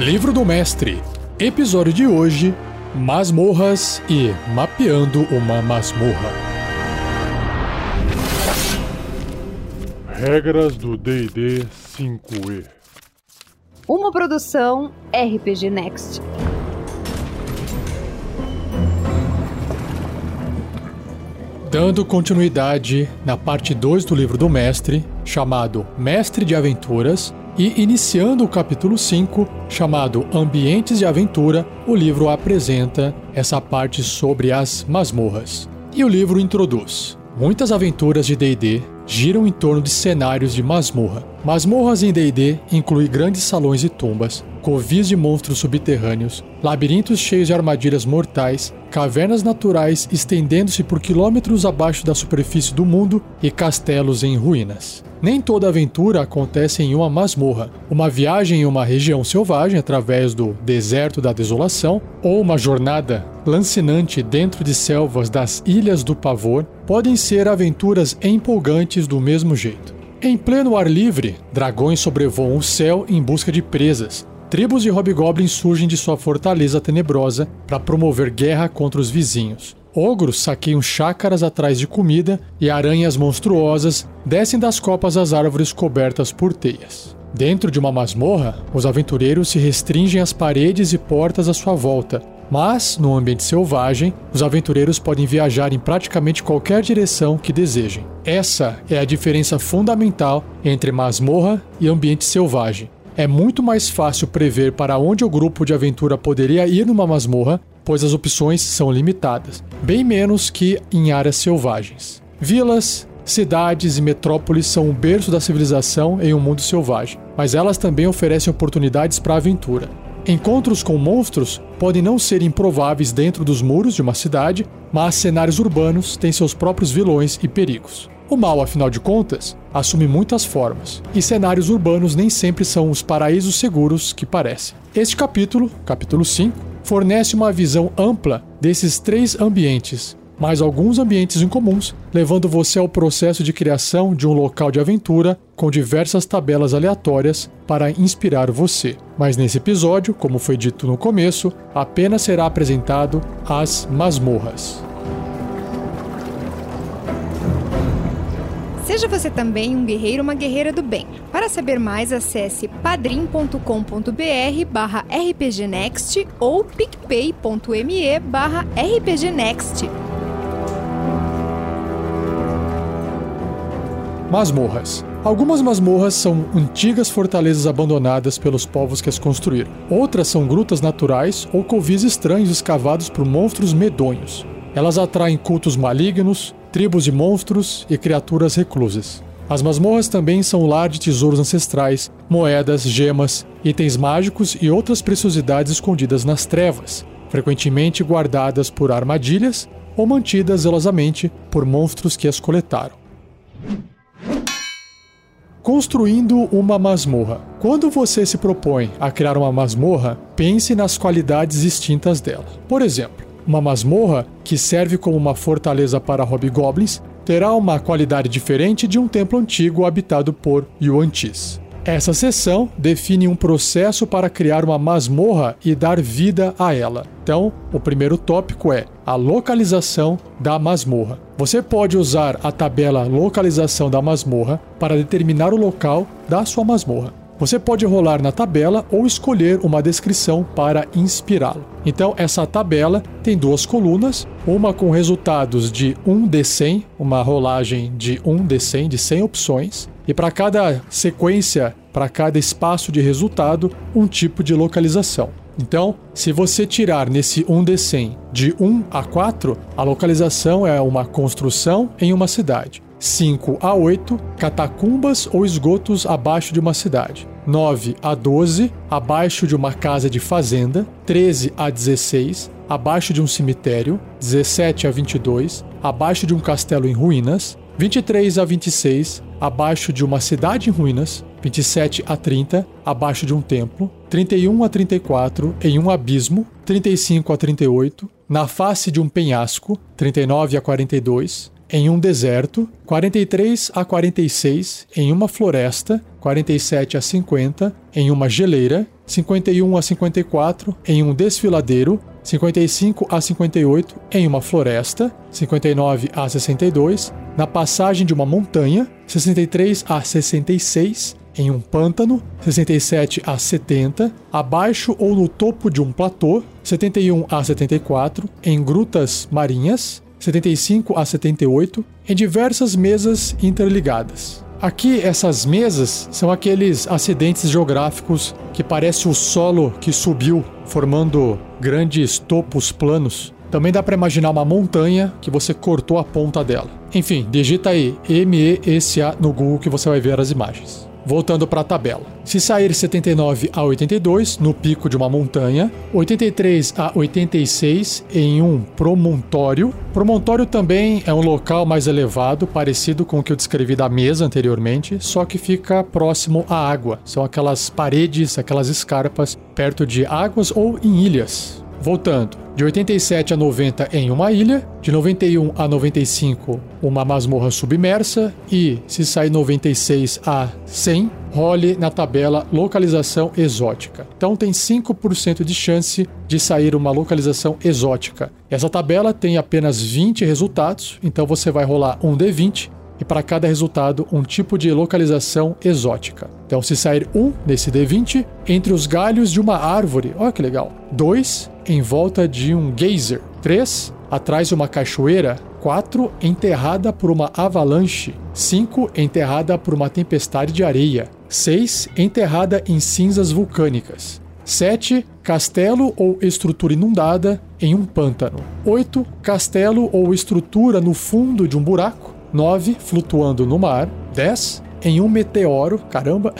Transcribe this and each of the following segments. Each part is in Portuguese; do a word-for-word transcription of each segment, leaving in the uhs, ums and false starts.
Livro do Mestre, episódio de hoje, masmorras e mapeando uma masmorra. Regras do D e D cinco E. Uma produção R P G Next. Dando continuidade na parte dois do Livro do Mestre, chamado Mestre de Aventuras, e iniciando o capítulo cinco, chamado Ambientes de Aventura, o livro apresenta essa parte sobre as masmorras. E o livro introduz. Muitas aventuras de D e D giram em torno de cenários de masmorra. Masmorras em D e D incluem grandes salões e tumbas, covis de monstros subterrâneos, labirintos cheios de armadilhas mortais, cavernas naturais estendendo-se por quilômetros abaixo da superfície do mundo e castelos em ruínas. Nem toda aventura acontece em uma masmorra. Uma viagem em uma região selvagem através do Deserto da Desolação ou uma jornada lancinante dentro de selvas das Ilhas do Pavor podem ser aventuras empolgantes do mesmo jeito. Em pleno ar livre, dragões sobrevoam o céu em busca de presas. Tribos de hobgoblins surgem de sua fortaleza tenebrosa para promover guerra contra os vizinhos. Ogros saqueiam chácaras atrás de comida e aranhas monstruosas descem das copas das árvores cobertas por teias. Dentro de uma masmorra, os aventureiros se restringem às paredes e portas à sua volta, mas, no ambiente selvagem, os aventureiros podem viajar em praticamente qualquer direção que desejem. Essa é a diferença fundamental entre masmorra e ambiente selvagem. É muito mais fácil prever para onde o grupo de aventura poderia ir numa masmorra, pois as opções são limitadas, bem menos que em áreas selvagens. Vilas, cidades e metrópoles são o berço da civilização em um mundo selvagem, mas elas também oferecem oportunidades para a aventura. Encontros com monstros podem não ser improváveis dentro dos muros de uma cidade, mas cenários urbanos têm seus próprios vilões e perigos. O mal, afinal de contas, assume muitas formas, e cenários urbanos nem sempre são os paraísos seguros que parecem. Este capítulo, capítulo cinco, fornece uma visão ampla desses três ambientes, mas alguns ambientes incomuns, levando você ao processo de criação de um local de aventura com diversas tabelas aleatórias para inspirar você. Mas nesse episódio, como foi dito no começo, apenas será apresentado as masmorras. Seja você também um guerreiro ou uma guerreira do bem. Para saber mais, acesse padrim.com.br barra rpgnext ou picpay.me barra rpgnext. Masmorras. Algumas masmorras são antigas fortalezas abandonadas pelos povos que as construíram. Outras são grutas naturais ou covis estranhos escavados por monstros medonhos. Elas atraem cultos malignos, tribos de monstros e criaturas reclusas. As masmorras também são lar de tesouros ancestrais, moedas, gemas, itens mágicos e outras preciosidades escondidas nas trevas, frequentemente guardadas por armadilhas ou mantidas zelosamente por monstros que as coletaram. Construindo uma masmorra. Quando você se propõe a criar uma masmorra, pense nas qualidades distintas dela. Por exemplo, uma masmorra que serve como uma fortaleza para hobgoblins terá uma qualidade diferente de um templo antigo habitado por Yuan-tis. Essa seção define um processo para criar uma masmorra e dar vida a ela. Então, o primeiro tópico é a localização da masmorra. Você pode usar a tabela localização da masmorra para determinar o local da sua masmorra. Você pode rolar na tabela ou escolher uma descrição para inspirá-lo. Então, essa tabela tem duas colunas, uma com resultados de um D cem, uma rolagem de um D cem, de cem opções, e para cada sequência, para cada espaço de resultado, um tipo de localização. Então, se você tirar nesse um D cem de um a quatro, a localização é uma construção em uma cidade. cinco a oito, catacumbas ou esgotos abaixo de uma cidade. nove a doze, abaixo de uma casa de fazenda. treze a dezesseis, abaixo de um cemitério. dezessete a vinte e dois, abaixo de um castelo em ruínas. vinte e três a vinte e seis, abaixo de uma cidade em ruínas. vinte e sete a trinta, abaixo de um templo. trinta e um a trinta e quatro, em um abismo. trinta e cinco a trinta e oito, na face de um penhasco. trinta e nove a quarenta e dois, em um deserto, quarenta e três a quarenta e seis, em uma floresta, quarenta e sete a cinquenta, em uma geleira, cinquenta e um a cinquenta e quatro em um desfiladeiro, cinquenta e cinco a cinquenta e oito em uma floresta, cinquenta e nove a sessenta e dois na passagem de uma montanha, sessenta e três a sessenta e seis em um pântano, sessenta e sete a setenta abaixo ou no topo de um platô, setenta e um a setenta e quatro em grutas marinhas, setenta e cinco a setenta e oito em diversas mesas interligadas. Aqui, essas mesas são aqueles acidentes geográficos que parece o solo que subiu, formando grandes topos planos. Também dá para imaginar uma montanha que você cortou a ponta dela. Enfim, digita aí M E S A no Google que você vai ver as imagens. Voltando para a tabela. Se sair setenta e nove a oitenta e dois no pico de uma montanha, oitenta e três a oitenta e seis em um promontório. Promontório também é um local mais elevado, parecido com o que eu descrevi da mesa anteriormente, só que fica próximo à água. São aquelas paredes, aquelas escarpas perto de águas ou em ilhas. Voltando, de oitenta e sete a noventa em uma ilha, de noventa e um a noventa e cinco uma masmorra submersa e, se sair noventa e seis a cem, role na tabela localização exótica. Então tem cinco por cento de chance de sair uma localização exótica. Essa tabela tem apenas vinte resultados, então você vai rolar um D vinte e para cada resultado um tipo de localização exótica. Então se sair um nesse D vinte, entre os galhos de uma árvore, olha que legal, dois em volta de um geyser, três atrás de uma cachoeira, quatro enterrada por uma avalanche, cinco enterrada por uma tempestade de areia, seis enterrada em cinzas vulcânicas, sete castelo ou estrutura inundada em um pântano, oito castelo ou estrutura no fundo de um buraco, nove flutuando no mar, dez em um meteoro, caramba,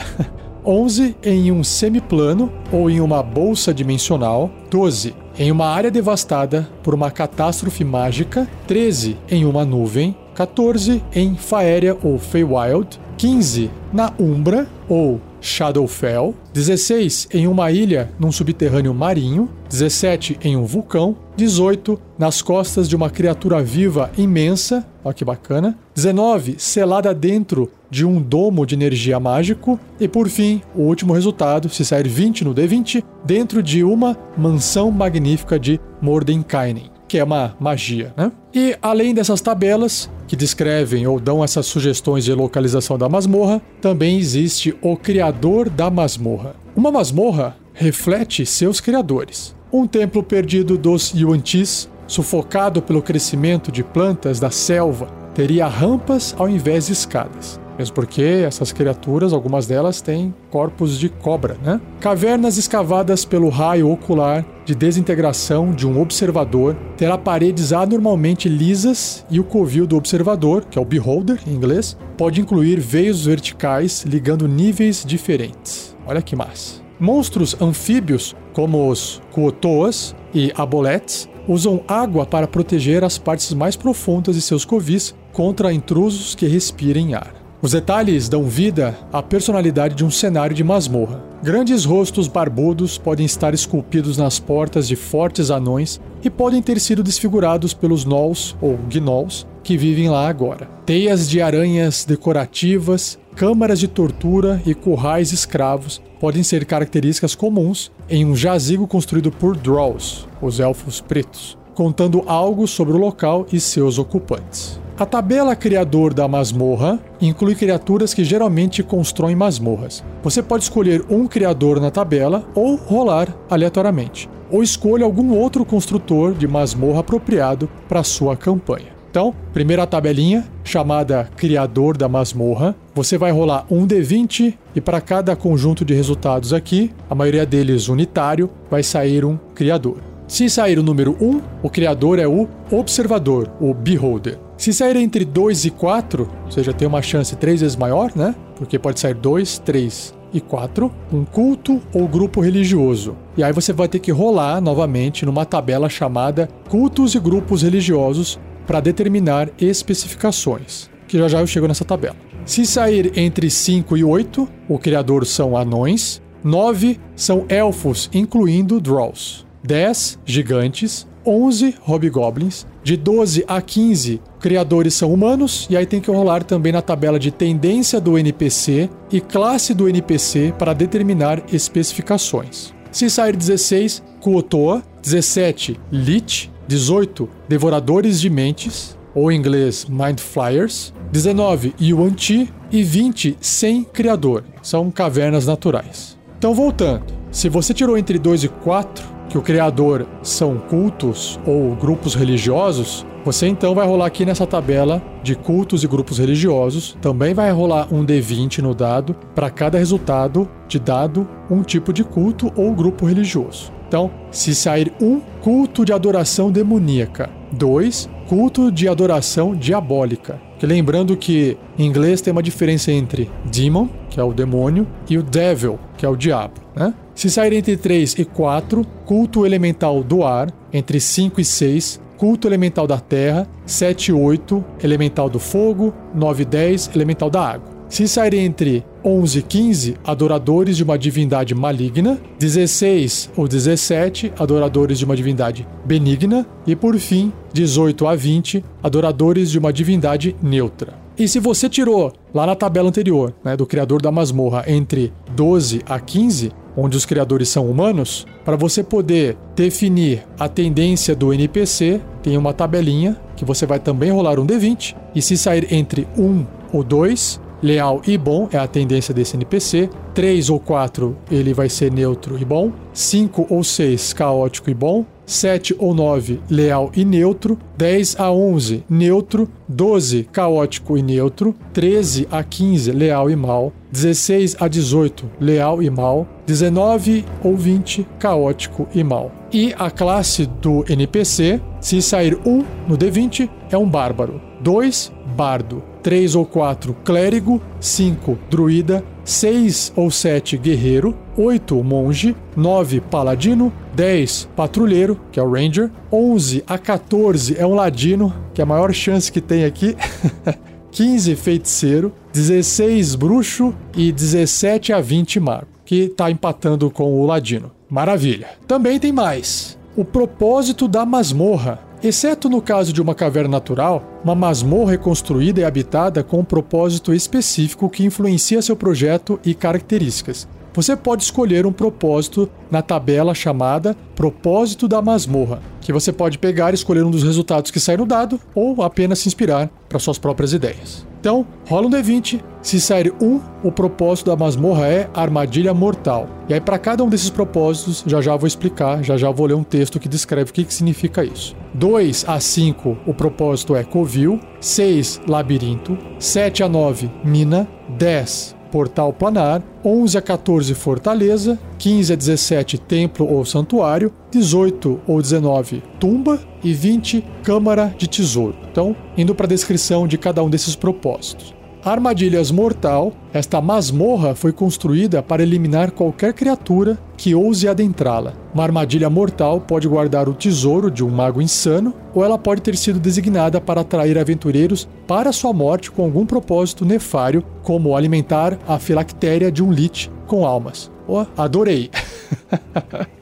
onze em um semiplano ou em uma bolsa dimensional, doze em uma área devastada por uma catástrofe mágica, treze em uma nuvem, quatorze em Faéria ou Feywild, quinze na Umbra ou Shadowfell, dezesseis em uma ilha num subterrâneo marinho, dezessete em um vulcão, dezoito nas costas de uma criatura viva imensa, olha que bacana, dezenove selada dentro de um domo de energia mágico e, por fim, o último resultado, se sair vinte no D vinte, dentro de uma mansão magnífica de Mordenkainen, que é uma magia, né? E, além dessas tabelas, que descrevem ou dão essas sugestões de localização da masmorra, também existe o criador da masmorra. Uma masmorra reflete seus criadores. Um templo perdido dos Yuan-tis, sufocado pelo crescimento de plantas da selva, teria rampas ao invés de escadas. Mesmo porque essas criaturas, algumas delas, têm corpos de cobra, né? Cavernas escavadas pelo raio ocular de desintegração de um observador terá paredes anormalmente lisas e o covil do observador, que é o Beholder em inglês, pode incluir veios verticais ligando níveis diferentes. Olha que massa! Monstros anfíbios, como os Kuo-toas e aboletes, usam água para proteger as partes mais profundas de seus covis contra intrusos que respirem ar. Os detalhes dão vida à personalidade de um cenário de masmorra. Grandes rostos barbudos podem estar esculpidos nas portas de fortes anões e podem ter sido desfigurados pelos gnolls ou gnolls que vivem lá agora. Teias de aranhas decorativas, câmaras de tortura e currais escravos podem ser características comuns em um jazigo construído por Drows, os elfos pretos, contando algo sobre o local e seus ocupantes. A tabela criador da masmorra inclui criaturas que geralmente constroem masmorras. Você pode escolher um criador na tabela ou rolar aleatoriamente, ou escolha algum outro construtor de masmorra apropriado para sua campanha. Então, primeira tabelinha, chamada criador da masmorra, você vai rolar um D vinte e para cada conjunto de resultados aqui, a maioria deles unitário, vai sair um criador. Se sair o número um, o criador é o observador, o beholder. Se sair entre dois e quatro, ou seja, tem uma chance três vezes maior, né? Porque pode sair dois, três e quatro, um culto ou grupo religioso. E aí você vai ter que rolar novamente numa tabela chamada cultos e grupos religiosos para determinar especificações, que já já eu chego nessa tabela. Se sair entre cinco e oito, o criador são anões, nove são elfos, incluindo Drows, dez gigantes, onze hobgoblins, de doze a quinze criadores são humanos, e aí tem que rolar também na tabela de tendência do N P C e classe do N P C para determinar especificações. Se sair dezesseis, Kuo-toa, dezessete, Lich, dezoito, Devoradores de Mentes, ou em inglês Mind Flayers, dezenove, Yuan-ti, e vinte, sem criador, são cavernas naturais. Então voltando, se você tirou entre dois e quatro, que o criador são cultos ou grupos religiosos, você então vai rolar aqui nessa tabela de cultos e grupos religiosos, também vai rolar um D vinte no dado, para cada resultado de dado um tipo de culto ou grupo religioso. Então, se sair um, culto de adoração demoníaca, dois, culto de adoração diabólica. Que lembrando que em inglês tem uma diferença entre demon, que é o demônio, e o devil, que é o diabo, né? Se sair entre três e quatro, culto elemental do ar, entre cinco e seis, culto elemental da terra, sete e oito, elemental do fogo, nove e dez, elemental da água. Se sair entre onze e quinze, adoradores de uma divindade maligna, dezesseis ou dezessete, adoradores de uma divindade benigna, e por fim, dezoito a vinte, adoradores de uma divindade neutra. E se você tirou lá na tabela anterior, né, do criador da masmorra, entre doze a quinze, onde os criadores são humanos, para você poder definir a tendência do N P C, tem uma tabelinha que você vai também rolar um D vinte, e se sair entre um ou dois, leal e bom é a tendência desse N P C, três ou quatro ele vai ser neutro e bom, cinco ou seis caótico e bom, sete ou nove leal e neutro, dez a onze neutro, doze caótico e neutro, treze a quinze leal e mal, dezesseis a dezoito leal e mal, dezenove ou vinte caótico e mal. E a classe do N P C, se sair um no D vinte, é um bárbaro, dois bardo, três ou quatro clérigo, cinco druida, seis ou sete guerreiro, oito monge, nove paladino, dez patrulheiro, que é o ranger, onze a quatorze é um ladino, que é a maior chance que tem aqui, quinze feiticeiro, dezesseis bruxo e dezessete a vinte mago, que está empatando com o ladino. Maravilha! Também tem mais. O propósito da masmorra. Exceto no caso de uma caverna natural, uma masmorra é construída e habitada com um propósito específico que influencia seu projeto e características. Você pode escolher um propósito na tabela chamada Propósito da Masmorra, que você pode pegar e escolher um dos resultados que sai no dado ou apenas se inspirar para suas próprias ideias. Então, rola um D vinte, se sair um, o propósito da masmorra é armadilha mortal. E aí para cada um desses propósitos, já já vou explicar, já já vou ler um texto que descreve o que, que significa isso. dois a cinco, o propósito é covil, seis, labirinto, sete a nove, mina, dez, portal planar, onze a quatorze fortaleza, quinze a dezessete templo ou santuário, dezoito ou dezenove tumba e vinte câmara de tesouro. Então, indo para a descrição de cada um desses propósitos. Armadilhas mortal, esta masmorra foi construída para eliminar qualquer criatura que ouse adentrá-la. Uma armadilha mortal pode guardar o tesouro de um mago insano, ou ela pode ter sido designada para atrair aventureiros para sua morte com algum propósito nefário, como alimentar a filactéria de um lich com almas. Oh, adorei!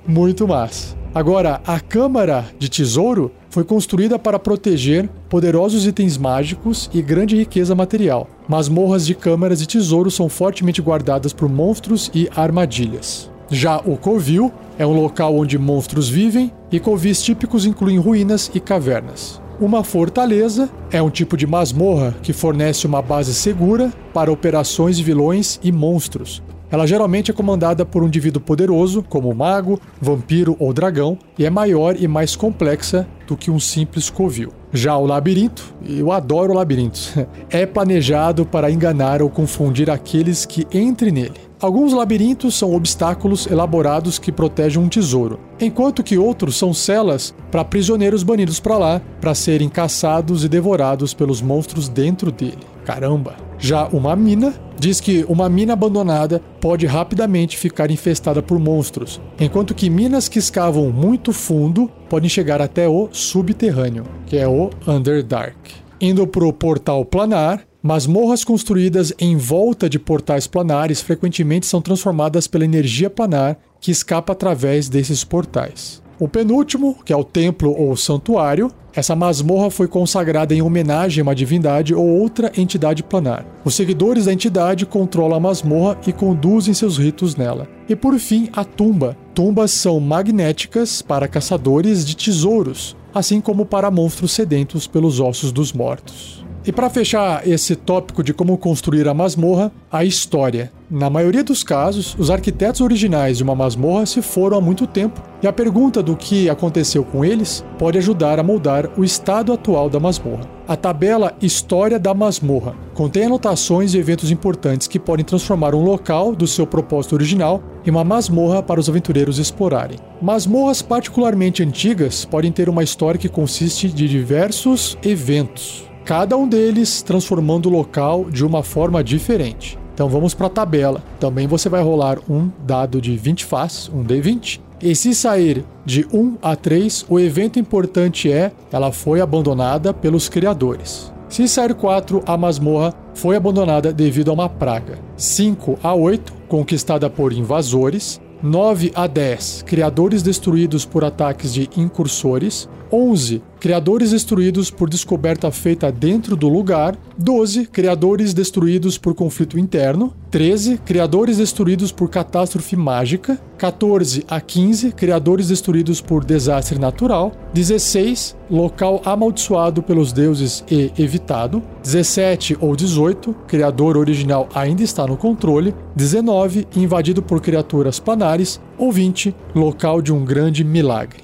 Muito massa! Agora, a Câmara de Tesouro foi construída para proteger poderosos itens mágicos e grande riqueza material. Masmorras de câmaras de tesouro são fortemente guardadas por monstros e armadilhas. Já o Covil é um local onde monstros vivem, e covis típicos incluem ruínas e cavernas. Uma fortaleza é um tipo de masmorra que fornece uma base segura para operações de vilões e monstros. Ela geralmente é comandada por um indivíduo poderoso, como mago, vampiro ou dragão, e é maior e mais complexa do que um simples covil. Já o labirinto, e eu adoro labirintos, é planejado para enganar ou confundir aqueles que entrem nele. Alguns labirintos são obstáculos elaborados que protegem um tesouro, enquanto que outros são celas para prisioneiros banidos para lá, para serem caçados e devorados pelos monstros dentro dele. Caramba! Já uma mina diz que uma mina abandonada pode rapidamente ficar infestada por monstros, enquanto que minas que escavam muito fundo podem chegar até o subterrâneo, que é o Underdark. Indo para o portal planar, masmorras construídas em volta de portais planares frequentemente são transformadas pela energia planar que escapa através desses portais. O penúltimo, que é o templo ou santuário, essa masmorra foi consagrada em homenagem a uma divindade ou outra entidade planar. Os seguidores da entidade controlam a masmorra e conduzem seus ritos nela. E por fim, a tumba. Tumbas são magnéticas para caçadores de tesouros, assim como para monstros sedentos pelos ossos dos mortos. E para fechar esse tópico de como construir a masmorra, a história. Na maioria dos casos, os arquitetos originais de uma masmorra se foram há muito tempo, e a pergunta do que aconteceu com eles pode ajudar a moldar o estado atual da masmorra. A tabela História da Masmorra contém anotações e eventos importantes que podem transformar um local do seu propósito original em uma masmorra para os aventureiros explorarem. Masmorras particularmente antigas podem ter uma história que consiste de diversos eventos, cada um deles transformando o local de uma forma diferente. Então vamos para a tabela. Também você vai rolar um dado de vinte faces, um D vinte. E se sair de um a três, o evento importante é: ela foi abandonada pelos criadores. Se sair quatro, a masmorra foi abandonada devido a uma praga. cinco a oito, conquistada por invasores. nove a dez, criadores destruídos por ataques de incursores. onze, criadores destruídos por descoberta feita dentro do lugar. doze, criadores destruídos por conflito interno. treze, criadores destruídos por catástrofe mágica. quatorze a quinze, criadores destruídos por desastre natural. dezesseis, local amaldiçoado pelos deuses e evitado. dezessete ou dezoito, criador original ainda está no controle. dezenove, invadido por criaturas planares. Ou vinte, local de um grande milagre.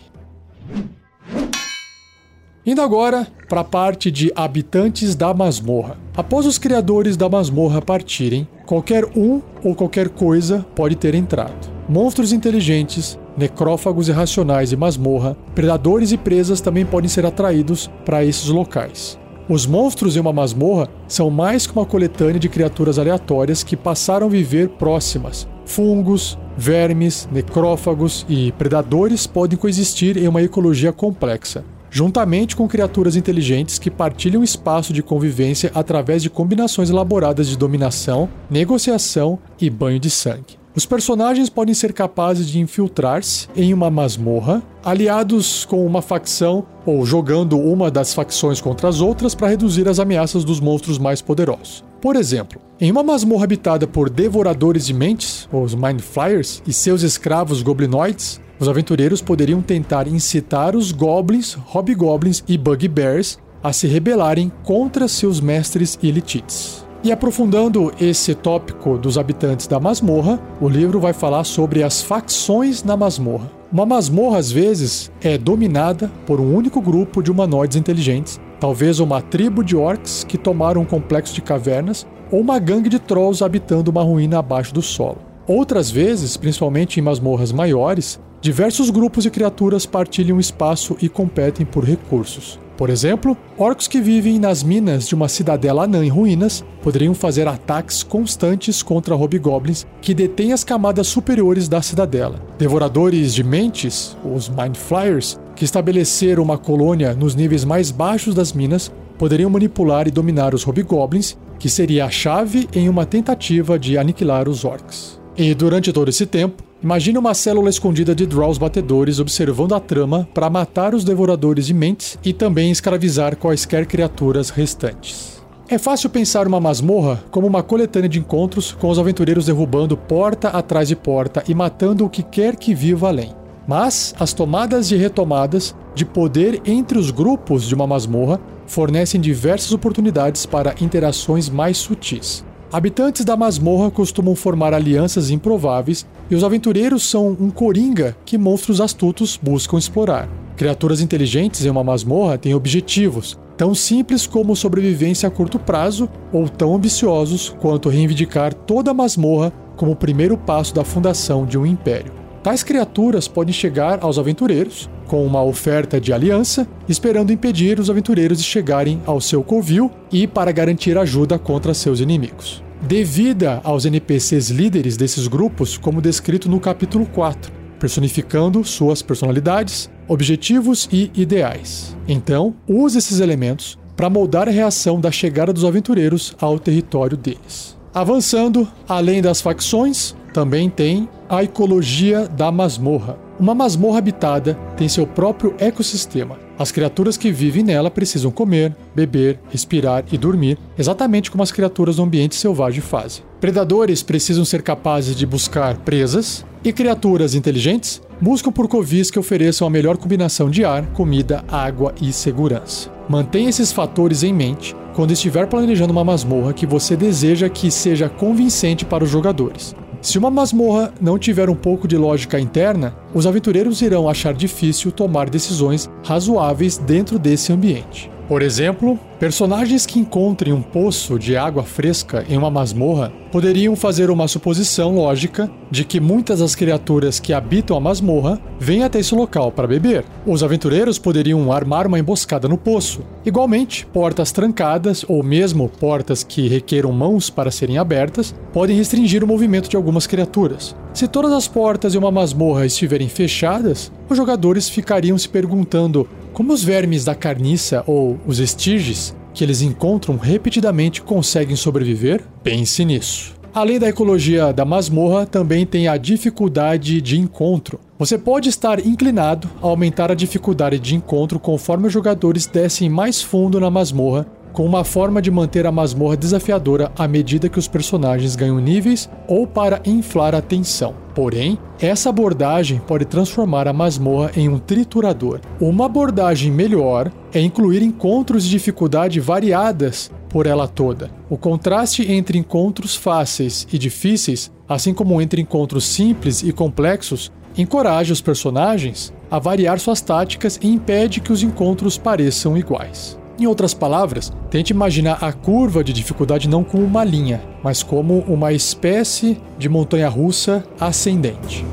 Indo agora para a parte de habitantes da masmorra. Após os criadores da masmorra partirem, qualquer um ou qualquer coisa pode ter entrado. Monstros inteligentes, necrófagos irracionais e masmorra, predadores e presas também podem ser atraídos para esses locais. Os monstros em uma masmorra são mais que uma coletânea de criaturas aleatórias que passaram a viver próximas. Fungos, vermes, necrófagos e predadores podem coexistir em uma ecologia complexa, juntamente com criaturas inteligentes que partilham espaço de convivência através de combinações elaboradas de dominação, negociação e banho de sangue. Os personagens podem ser capazes de infiltrar-se em uma masmorra, aliados com uma facção ou jogando uma das facções contra as outras para reduzir as ameaças dos monstros mais poderosos. Por exemplo, em uma masmorra habitada por Devoradores de Mentes, os Mind Flayers, e seus escravos goblinoides, os aventureiros poderiam tentar incitar os goblins, hobgoblins e bugbears a se rebelarem contra seus mestres e lichites. E aprofundando esse tópico dos habitantes da masmorra, o livro vai falar sobre as facções na masmorra. Uma masmorra, às vezes, é dominada por um único grupo de humanoides inteligentes, talvez uma tribo de orcs que tomaram um complexo de cavernas ou uma gangue de trolls habitando uma ruína abaixo do solo. Outras vezes, principalmente em masmorras maiores, diversos grupos e criaturas partilham espaço e competem por recursos. Por exemplo, orcos que vivem nas minas de uma cidadela anã em ruínas poderiam fazer ataques constantes contra hobgoblins que detêm as camadas superiores da cidadela. Devoradores de mentes, os Mind Flayers, que estabeleceram uma colônia nos níveis mais baixos das minas, poderiam manipular e dominar os hobgoblins, que seria a chave em uma tentativa de aniquilar os orcs. E durante todo esse tempo, imagine uma célula escondida de Drows batedores observando a trama para matar os devoradores de mentes e também escravizar quaisquer criaturas restantes. É fácil pensar uma masmorra como uma coletânea de encontros com os aventureiros derrubando porta atrás de porta e matando o que quer que viva além. Mas as tomadas e retomadas de poder entre os grupos de uma masmorra fornecem diversas oportunidades para interações mais sutis. Habitantes da masmorra costumam formar alianças improváveis e os aventureiros são um coringa que monstros astutos buscam explorar. Criaturas inteligentes em uma masmorra têm objetivos tão simples como sobrevivência a curto prazo ou tão ambiciosos quanto reivindicar toda a masmorra como o primeiro passo da fundação de um império. Tais criaturas podem chegar aos aventureiros com uma oferta de aliança, esperando impedir os aventureiros de chegarem ao seu covil e para garantir ajuda contra seus inimigos. Devida aos N P Cs líderes desses grupos, como descrito no capítulo quatro, personificando suas personalidades, objetivos e ideais. Então, use esses elementos para moldar a reação da chegada dos aventureiros ao território deles. Avançando, além das facções, também tem a ecologia da masmorra. Uma masmorra habitada tem seu próprio ecossistema. As criaturas que vivem nela precisam comer, beber, respirar e dormir, exatamente como as criaturas do ambiente selvagem fazem. Predadores precisam ser capazes de buscar presas, e criaturas inteligentes buscam por covis que ofereçam a melhor combinação de ar, comida, água e segurança. Mantenha esses fatores em mente quando estiver planejando uma masmorra que você deseja que seja convincente para os jogadores. Se uma masmorra não tiver um pouco de lógica interna, os aventureiros irão achar difícil tomar decisões razoáveis dentro desse ambiente. Por exemplo, personagens que encontrem um poço de água fresca em uma masmorra poderiam fazer uma suposição lógica de que muitas das criaturas que habitam a masmorra vêm até esse local para beber. Os aventureiros poderiam armar uma emboscada no poço. Igualmente, portas trancadas ou mesmo portas que requeram mãos para serem abertas podem restringir o movimento de algumas criaturas. Se todas as portas de uma masmorra estiverem fechadas, os jogadores ficariam se perguntando como os vermes da carniça ou os estígios que eles encontram repetidamente conseguem sobreviver? Pense nisso. Além da ecologia da masmorra, também tem a dificuldade de encontro. Você pode estar inclinado a aumentar a dificuldade de encontro conforme os jogadores descem mais fundo na masmorra, com uma forma de manter a masmorra desafiadora à medida que os personagens ganham níveis ou para inflar a tensão. Porém, essa abordagem pode transformar a masmorra em um triturador. Uma abordagem melhor é incluir encontros de dificuldade variadas por ela toda. O contraste entre encontros fáceis e difíceis, assim como entre encontros simples e complexos, encoraja os personagens a variar suas táticas e impede que os encontros pareçam iguais. Em outras palavras, tente imaginar a curva de dificuldade não como uma linha, mas como uma espécie de montanha-russa ascendente.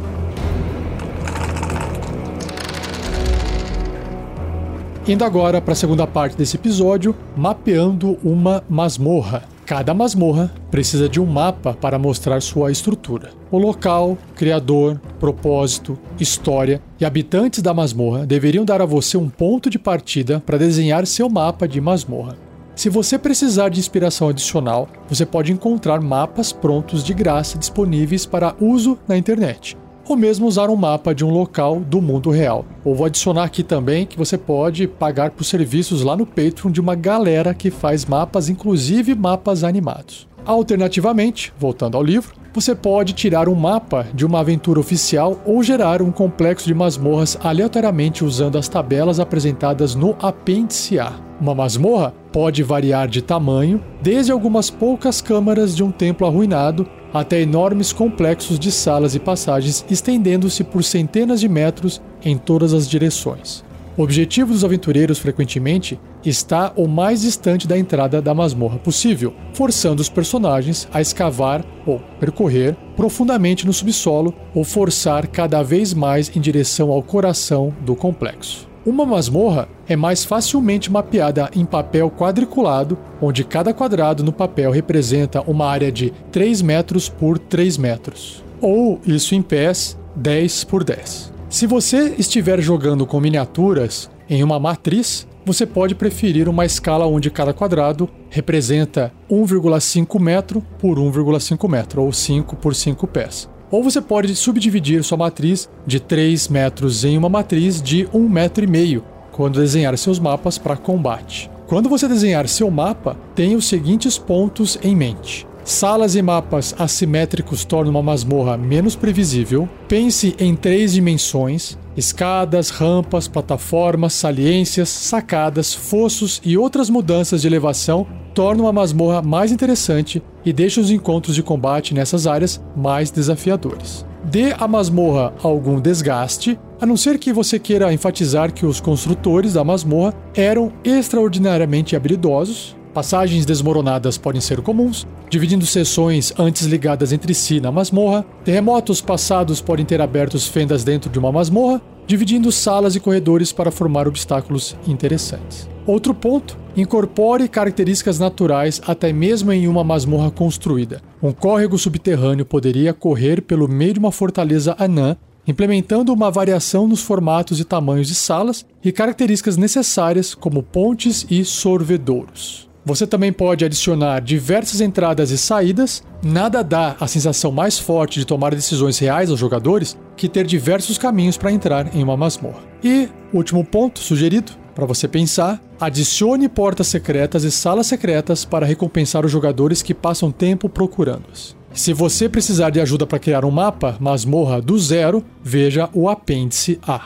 Indo agora para a segunda parte desse episódio, mapeando uma masmorra. Cada masmorra precisa de um mapa para mostrar sua estrutura. O local, criador, propósito, história e habitantes da masmorra deveriam dar a você um ponto de partida para desenhar seu mapa de masmorra. Se você precisar de inspiração adicional, você pode encontrar mapas prontos de graça disponíveis para uso na internet, ou mesmo usar um mapa de um local do mundo real. Ou vou adicionar aqui também que você pode pagar por serviços lá no Patreon de uma galera que faz mapas, inclusive mapas animados. Alternativamente, voltando ao livro, você pode tirar um mapa de uma aventura oficial ou gerar um complexo de masmorras aleatoriamente usando as tabelas apresentadas no Apêndice A. Uma masmorra pode variar de tamanho, desde algumas poucas câmaras de um templo arruinado até enormes complexos de salas e passagens estendendo-se por centenas de metros em todas as direções. O objetivo dos aventureiros, frequentemente, está o mais distante da entrada da masmorra possível, forçando os personagens a escavar ou percorrer profundamente no subsolo ou forçar cada vez mais em direção ao coração do complexo. Uma masmorra é mais facilmente mapeada em papel quadriculado, onde cada quadrado no papel representa uma área de três metros por três metros, ou, isso em pés, dez por dez. Se você estiver jogando com miniaturas em uma matriz, você pode preferir uma escala onde cada quadrado representa um vírgula cinco metro por um vírgula cinco metro, ou cinco por cinco pés. Ou você pode subdividir sua matriz de três metros em uma matriz de um metro e meio quando desenhar seus mapas para combate. Quando você desenhar seu mapa, tenha os seguintes pontos em mente. Salas e mapas assimétricos tornam uma masmorra menos previsível. Pense em três dimensões: escadas, rampas, plataformas, saliências, sacadas, fossos e outras mudanças de elevação tornam a masmorra mais interessante e deixa os encontros de combate nessas áreas mais desafiadores. Dê à masmorra algum desgaste, a não ser que você queira enfatizar que os construtores da masmorra eram extraordinariamente habilidosos. Passagens desmoronadas podem ser comuns, dividindo seções antes ligadas entre si na masmorra. Terremotos passados podem ter aberto fendas dentro de uma masmorra, dividindo salas e corredores para formar obstáculos interessantes. Outro ponto, incorpore características naturais até mesmo em uma masmorra construída. Um córrego subterrâneo poderia correr pelo meio de uma fortaleza anã, implementando uma variação nos formatos e tamanhos de salas e características necessárias como pontes e sorvedouros. Você também pode adicionar diversas entradas e saídas. Nada dá a sensação mais forte de tomar decisões reais aos jogadores que ter diversos caminhos para entrar em uma masmorra. E, último ponto sugerido para você pensar, adicione portas secretas e salas secretas para recompensar os jogadores que passam tempo procurando-as. Se você precisar de ajuda para criar um mapa masmorra do zero, veja o apêndice A.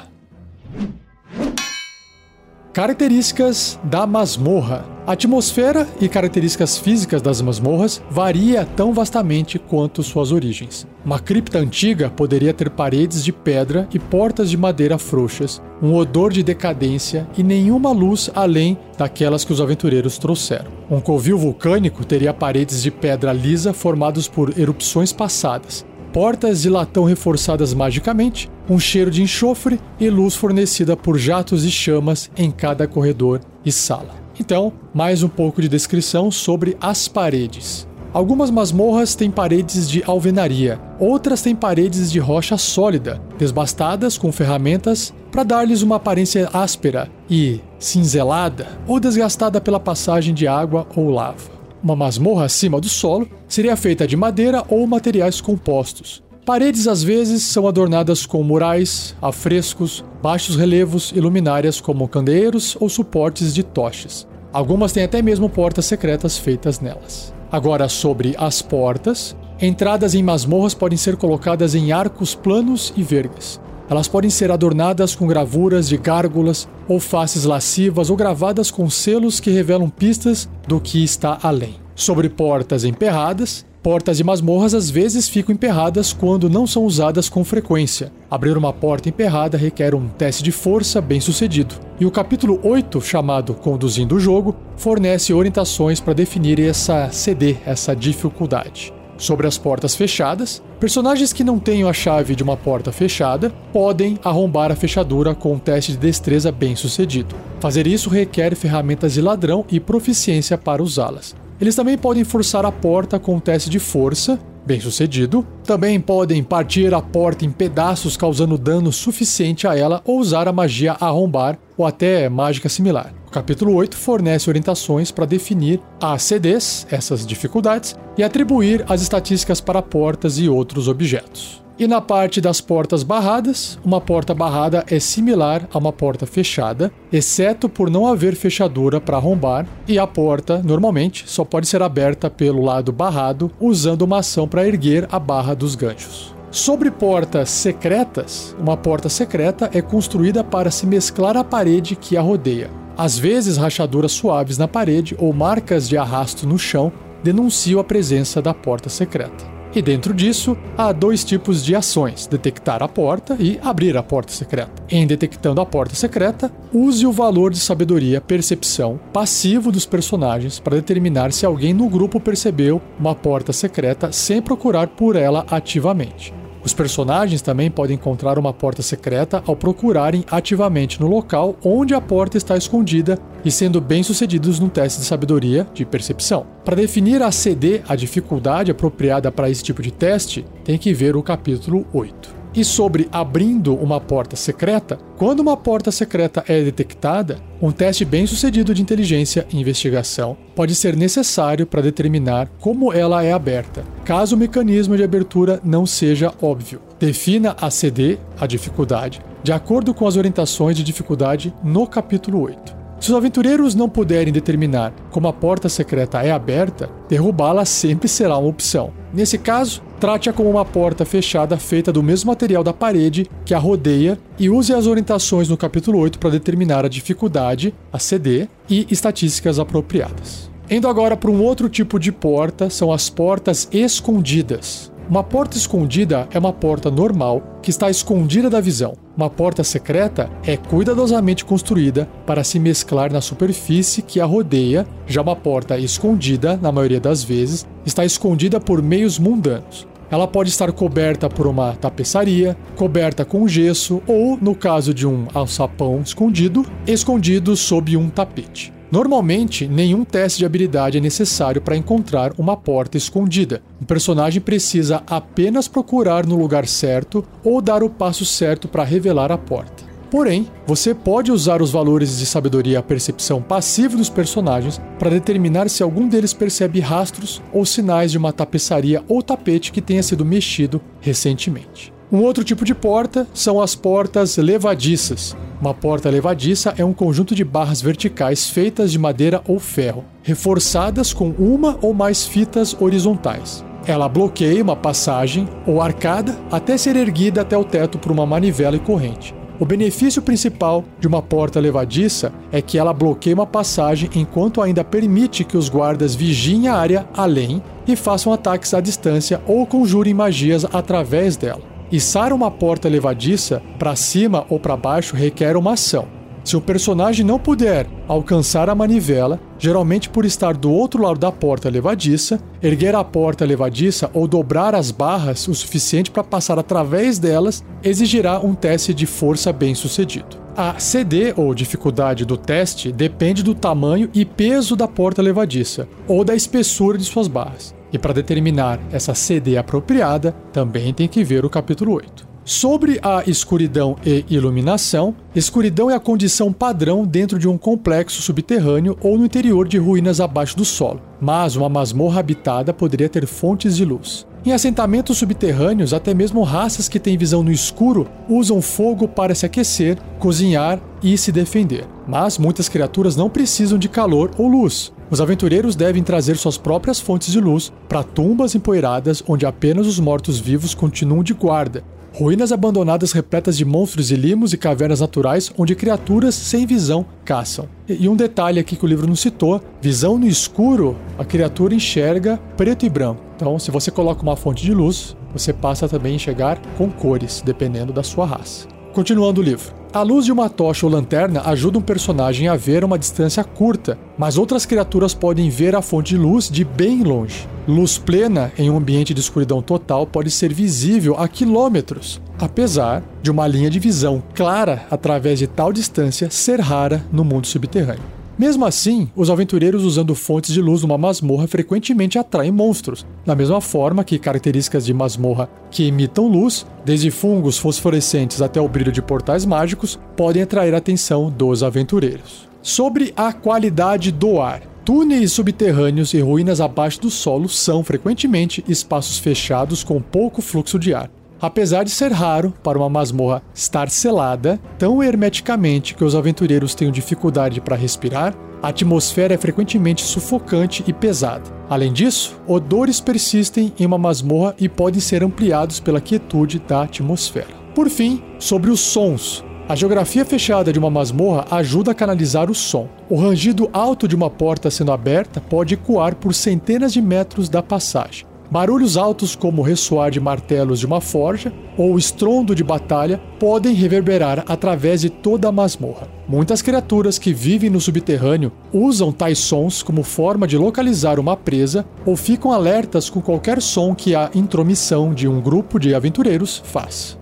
Características da masmorra. A atmosfera e características físicas das masmorras varia tão vastamente quanto suas origens. Uma cripta antiga poderia ter paredes de pedra e portas de madeira frouxas, um odor de decadência e nenhuma luz além daquelas que os aventureiros trouxeram. Um covil vulcânico teria paredes de pedra lisa formadas por erupções passadas, portas de latão reforçadas magicamente, um cheiro de enxofre e luz fornecida por jatos e chamas em cada corredor e sala. Então, mais um pouco de descrição sobre as paredes. Algumas masmorras têm paredes de alvenaria, outras têm paredes de rocha sólida, desbastadas com ferramentas para dar-lhes uma aparência áspera e cinzelada ou desgastada pela passagem de água ou lava. Uma masmorra acima do solo seria feita de madeira ou materiais compostos. Paredes às vezes são adornadas com murais, afrescos, baixos relevos e luminárias como candeeiros ou suportes de tochas. Algumas têm até mesmo portas secretas feitas nelas. Agora sobre as portas, entradas em masmorras podem ser colocadas em arcos planos e vergas. Elas podem ser adornadas com gravuras de gárgulas ou faces lascivas ou gravadas com selos que revelam pistas do que está além. Sobre portas emperradas, portas de masmorras às vezes ficam emperradas quando não são usadas com frequência. Abrir uma porta emperrada requer um teste de força bem sucedido. E o capítulo oito, chamado Conduzindo o Jogo, fornece orientações para definir essa C D, essa dificuldade. Sobre as portas fechadas, personagens que não tenham a chave de uma porta fechada podem arrombar a fechadura com um teste de destreza bem sucedido. Fazer isso requer ferramentas de ladrão e proficiência para usá-las. Eles também podem forçar a porta com um teste de força bem sucedido. Também podem partir a porta em pedaços causando dano suficiente a ela ou usar a magia arrombar ou até mágica similar. O capítulo oito fornece orientações para definir as C Ds, essas dificuldades, e atribuir as estatísticas para portas e outros objetos. E na parte das portas barradas, uma porta barrada é similar a uma porta fechada, exceto por não haver fechadura para arrombar, e a porta, normalmente, só pode ser aberta pelo lado barrado, usando uma ação para erguer a barra dos ganchos. Sobre portas secretas, uma porta secreta é construída para se mesclar à parede que a rodeia. Às vezes, rachaduras suaves na parede ou marcas de arrasto no chão denunciam a presença da porta secreta. E dentro disso, há dois tipos de ações: detectar a porta e abrir a porta secreta. Em detectando a porta secreta, use o valor de sabedoria, percepção, passivo dos personagens para determinar se alguém no grupo percebeu uma porta secreta sem procurar por ela ativamente. Os personagens também podem encontrar uma porta secreta ao procurarem ativamente no local onde a porta está escondida e sendo bem-sucedidos num teste de sabedoria de percepção. Para definir a C D, a dificuldade apropriada para esse tipo de teste, tem que ver o capítulo oito. E sobre abrindo uma porta secreta, quando uma porta secreta é detectada, um teste bem-sucedido de inteligência e investigação pode ser necessário para determinar como ela é aberta, caso o mecanismo de abertura não seja óbvio. Defina a C D, a dificuldade, de acordo com as orientações de dificuldade no capítulo oito. Se os aventureiros não puderem determinar como a porta secreta é aberta, derrubá-la sempre será uma opção. Nesse caso, trate-a como uma porta fechada feita do mesmo material da parede que a rodeia e use as orientações no capítulo oito para determinar a dificuldade, a C D e estatísticas apropriadas. Indo agora para um outro tipo de porta, são as portas escondidas. Uma porta escondida é uma porta normal que está escondida da visão. Uma porta secreta é cuidadosamente construída para se mesclar na superfície que a rodeia, já uma porta escondida, na maioria das vezes, está escondida por meios mundanos. Ela pode estar coberta por uma tapeçaria, coberta com gesso ou, no caso de um alçapão escondido, escondido sob um tapete. Normalmente, nenhum teste de habilidade é necessário para encontrar uma porta escondida. O personagem precisa apenas procurar no lugar certo ou dar o passo certo para revelar a porta. Porém, você pode usar os valores de sabedoria e percepção passiva dos personagens para determinar se algum deles percebe rastros ou sinais de uma tapeçaria ou tapete que tenha sido mexido recentemente. Um outro tipo de porta são as portas levadiças. Uma porta levadiça é um conjunto de barras verticais feitas de madeira ou ferro, reforçadas com uma ou mais fitas horizontais. Ela bloqueia uma passagem ou arcada até ser erguida até o teto por uma manivela e corrente. O benefício principal de uma porta levadiça é que ela bloqueia uma passagem enquanto ainda permite que os guardas vigiem a área além e façam ataques à distância ou conjurem magias através dela. Içar uma porta levadiça para cima ou para baixo requer uma ação. Se o personagem não puder alcançar a manivela, geralmente por estar do outro lado da porta levadiça, erguer a porta levadiça ou dobrar as barras o suficiente para passar através delas exigirá um teste de força bem sucedido. A C D ou dificuldade do teste depende do tamanho e peso da porta levadiça ou da espessura de suas barras. E para determinar essa C D apropriada, também tem que ver o capítulo oito. Sobre a escuridão e iluminação, escuridão é a condição padrão dentro de um complexo subterrâneo ou no interior de ruínas abaixo do solo, mas uma masmorra habitada poderia ter fontes de luz. Em assentamentos subterrâneos, até mesmo raças que têm visão no escuro usam fogo para se aquecer, cozinhar e se defender. Mas muitas criaturas não precisam de calor ou luz. Os aventureiros devem trazer suas próprias fontes de luz para tumbas empoeiradas onde apenas os mortos-vivos continuam de guarda. Ruínas abandonadas repletas de monstros e limos e cavernas naturais onde criaturas sem visão caçam. E um detalhe aqui que o livro não citou, visão no escuro, a criatura enxerga preto e branco. Então, se você coloca uma fonte de luz, você passa também a enxergar com cores, dependendo da sua raça. Continuando o livro. A luz de uma tocha ou lanterna ajuda um personagem a ver uma distância curta, mas outras criaturas podem ver a fonte de luz de bem longe. Luz plena em um ambiente de escuridão total pode ser visível a quilômetros, apesar de uma linha de visão clara através de tal distância ser rara no mundo subterrâneo. Mesmo assim, os aventureiros usando fontes de luz numa masmorra frequentemente atraem monstros, da mesma forma que características de masmorra que imitam luz, desde fungos fosforescentes até o brilho de portais mágicos, podem atrair a atenção dos aventureiros. Sobre a qualidade do ar. Túneis subterrâneos e ruínas abaixo do solo são, frequentemente, espaços fechados com pouco fluxo de ar. Apesar de ser raro para uma masmorra estar selada tão hermeticamente que os aventureiros tenham dificuldade para respirar, a atmosfera é frequentemente sufocante e pesada. Além disso, odores persistem em uma masmorra e podem ser ampliados pela quietude da atmosfera. Por fim, sobre os sons. A geografia fechada de uma masmorra ajuda a canalizar o som. O rangido alto de uma porta sendo aberta pode ecoar por centenas de metros da passagem. Barulhos altos como o ressoar de martelos de uma forja ou o estrondo de batalha podem reverberar através de toda a masmorra. Muitas criaturas que vivem no subterrâneo usam tais sons como forma de localizar uma presa ou ficam alertas com qualquer som que a intromissão de um grupo de aventureiros faz.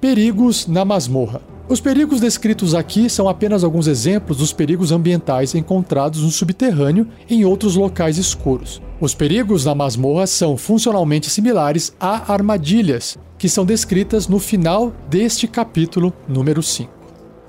Perigos na masmorra. Os perigos descritos aqui são apenas alguns exemplos dos perigos ambientais encontrados no subterrâneo e em outros locais escuros. Os perigos na masmorra são funcionalmente similares a armadilhas, que são descritas no final deste capítulo número cinco.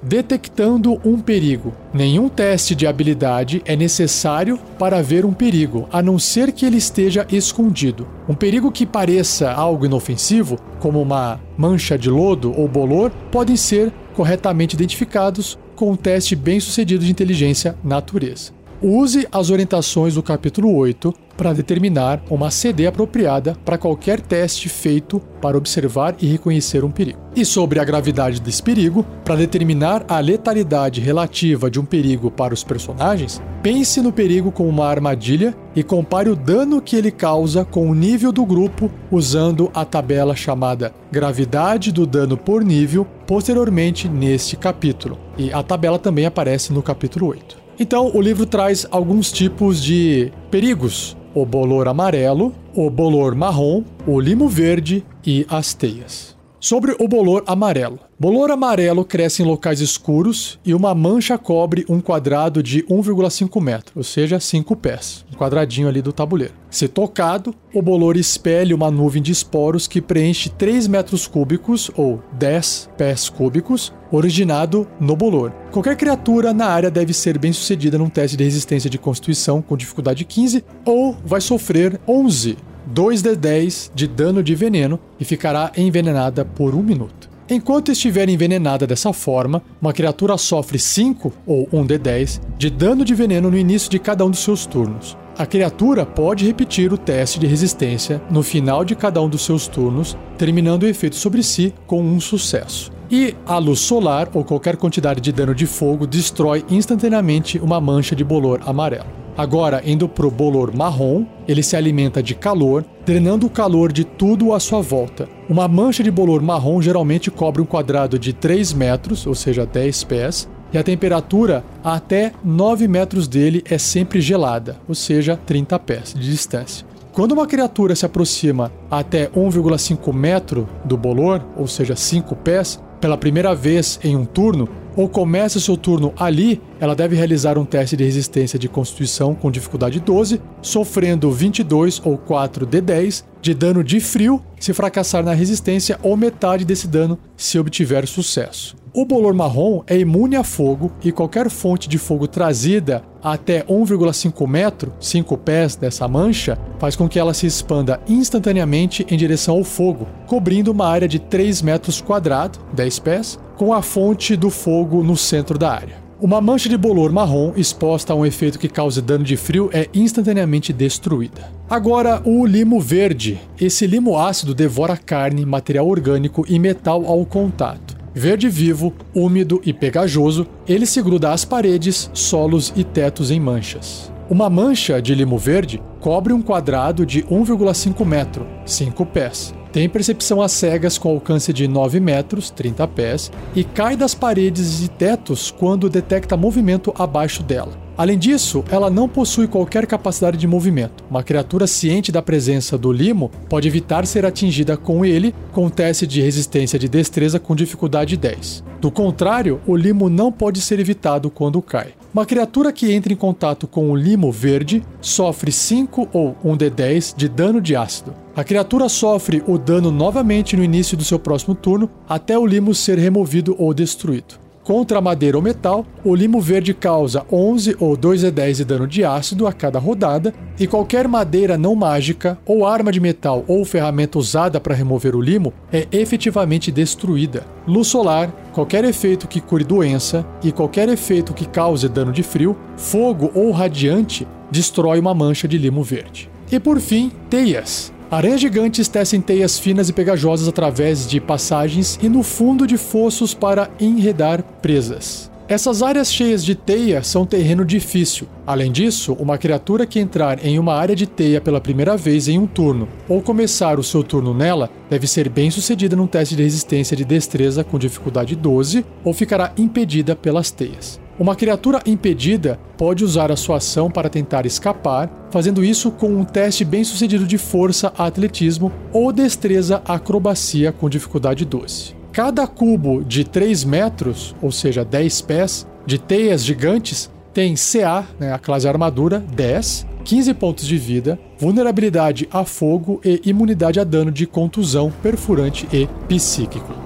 Detectando um perigo. Nenhum teste de habilidade é necessário para ver um perigo, a não ser que ele esteja escondido. Um perigo que pareça algo inofensivo, como uma mancha de lodo ou bolor, podem ser corretamente identificados com um teste bem-sucedido de inteligência natureza. Use as orientações do capítulo oito para determinar uma C D apropriada para qualquer teste feito para observar e reconhecer um perigo. E sobre a gravidade desse perigo, para determinar a letalidade relativa de um perigo para os personagens, pense no perigo como uma armadilha e compare o dano que ele causa com o nível do grupo usando a tabela chamada Gravidade do Dano por Nível, posteriormente neste capítulo. E a tabela também aparece no capítulo oito. Então, o livro traz alguns tipos de perigos: o bolor amarelo, o bolor marrom, o limo verde e as teias. Sobre o bolor amarelo. Bolor amarelo cresce em locais escuros e uma mancha cobre um quadrado de um vírgula cinco metros, ou seja, cinco pés, um quadradinho ali do tabuleiro. Se tocado, o bolor espelha uma nuvem de esporos que preenche três metros cúbicos, ou dez pés cúbicos, originado no bolor. Qualquer criatura na área deve ser bem sucedida num teste de resistência de constituição com dificuldade quinze, ou vai sofrer onze dois D dez de dano de veneno e ficará envenenada por um minuto. Enquanto estiver envenenada dessa forma, uma criatura sofre cinco ou um D dez de dano de veneno no início de cada um dos seus turnos. A criatura pode repetir o teste de resistência no final de cada um dos seus turnos, terminando o efeito sobre si com um sucesso. E a luz solar ou qualquer quantidade de dano de fogo destrói instantaneamente uma mancha de bolor amarelo. Agora, indo pro bolor marrom, ele se alimenta de calor, drenando o calor de tudo à sua volta. Uma mancha de bolor marrom geralmente cobre um quadrado de três metros, ou seja, dez pés, e a temperatura a até nove metros dele é sempre gelada, ou seja, trinta pés de distância. Quando uma criatura se aproxima até um vírgula cinco metro do bolor, ou seja, cinco pés, pela primeira vez em um turno, ou começa seu turno ali, ela deve realizar um teste de resistência de constituição com dificuldade doze, sofrendo vinte e dois ou quatro D dez de dano de frio se fracassar na resistência ou metade desse dano se obtiver sucesso. O bolor marrom é imune a fogo e qualquer fonte de fogo trazida até um vírgula cinco metro, cinco pés dessa mancha, faz com que ela se expanda instantaneamente em direção ao fogo, cobrindo uma área de três metros quadrados, dez pés, com a fonte do fogo no centro da área. Uma mancha de bolor marrom exposta a um efeito que cause dano de frio é instantaneamente destruída. Agora, o limo verde. Esse limo ácido devora carne, material orgânico e metal ao contato. Verde vivo, úmido e pegajoso, ele se gruda às paredes, solos e tetos em manchas. Uma mancha de limo verde cobre um quadrado de um vírgula cinco metro, cinco pés. Tem percepção às cegas com alcance de nove metros, trinta pés, e cai das paredes e tetos quando detecta movimento abaixo dela. Além disso, ela não possui qualquer capacidade de movimento. Uma criatura ciente da presença do limo pode evitar ser atingida com ele com teste de resistência de destreza com dificuldade dez. Do contrário, o limo não pode ser evitado quando cai. Uma criatura que entra em contato com o limo verde sofre cinco ou um D dez de dano de ácido. A criatura sofre o dano novamente no início do seu próximo turno até o limo ser removido ou destruído. Contra madeira ou metal, o limo verde causa onze ou dois D dez de dano de ácido a cada rodada, e qualquer madeira não mágica, ou arma de metal ou ferramenta usada para remover o limo, é efetivamente destruída. Luz solar, qualquer efeito que cure doença, e qualquer efeito que cause dano de frio, fogo ou radiante, destrói uma mancha de limo verde. E por fim, teias. Aranhas gigantes tecem teias finas e pegajosas através de passagens e no fundo de fossos para enredar presas. Essas áreas cheias de teia são terreno difícil. Além disso, uma criatura que entrar em uma área de teia pela primeira vez em um turno ou começar o seu turno nela, deve ser bem sucedida num teste de resistência de destreza com dificuldade doze ou ficará impedida pelas teias. Uma criatura impedida pode usar a sua ação para tentar escapar, fazendo isso com um teste bem sucedido de força a atletismo ou destreza a acrobacia com dificuldade doze. Cada cubo de três metros, ou seja, dez pés, de teias gigantes, tem C A, né, a classe armadura, dez, quinze pontos de vida, vulnerabilidade a fogo e imunidade a dano de contusão, perfurante e psíquico.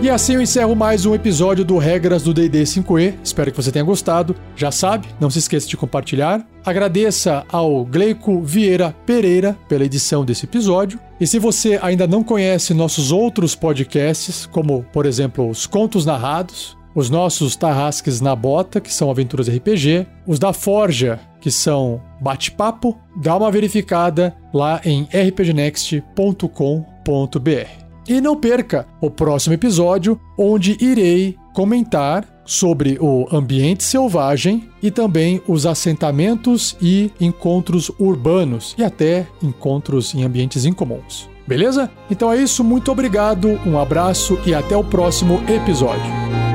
E assim eu encerro mais um episódio do Regras do D e D cinco E. Espero que você tenha gostado. Já sabe, não se esqueça de compartilhar. Agradeça ao Gleico Vieira Pereira pela edição desse episódio. E se você ainda não conhece nossos outros podcasts, como, por exemplo, os Contos Narrados, os nossos Tarrasques na Bota, que são aventuras R P G, os da Forja, que são bate-papo, dá uma verificada lá em r p g next ponto com ponto b r. E não perca o próximo episódio, onde irei comentar sobre o ambiente selvagem e também os assentamentos e encontros urbanos e até encontros em ambientes incomuns. Beleza? Então é isso, muito obrigado, um abraço e até o próximo episódio.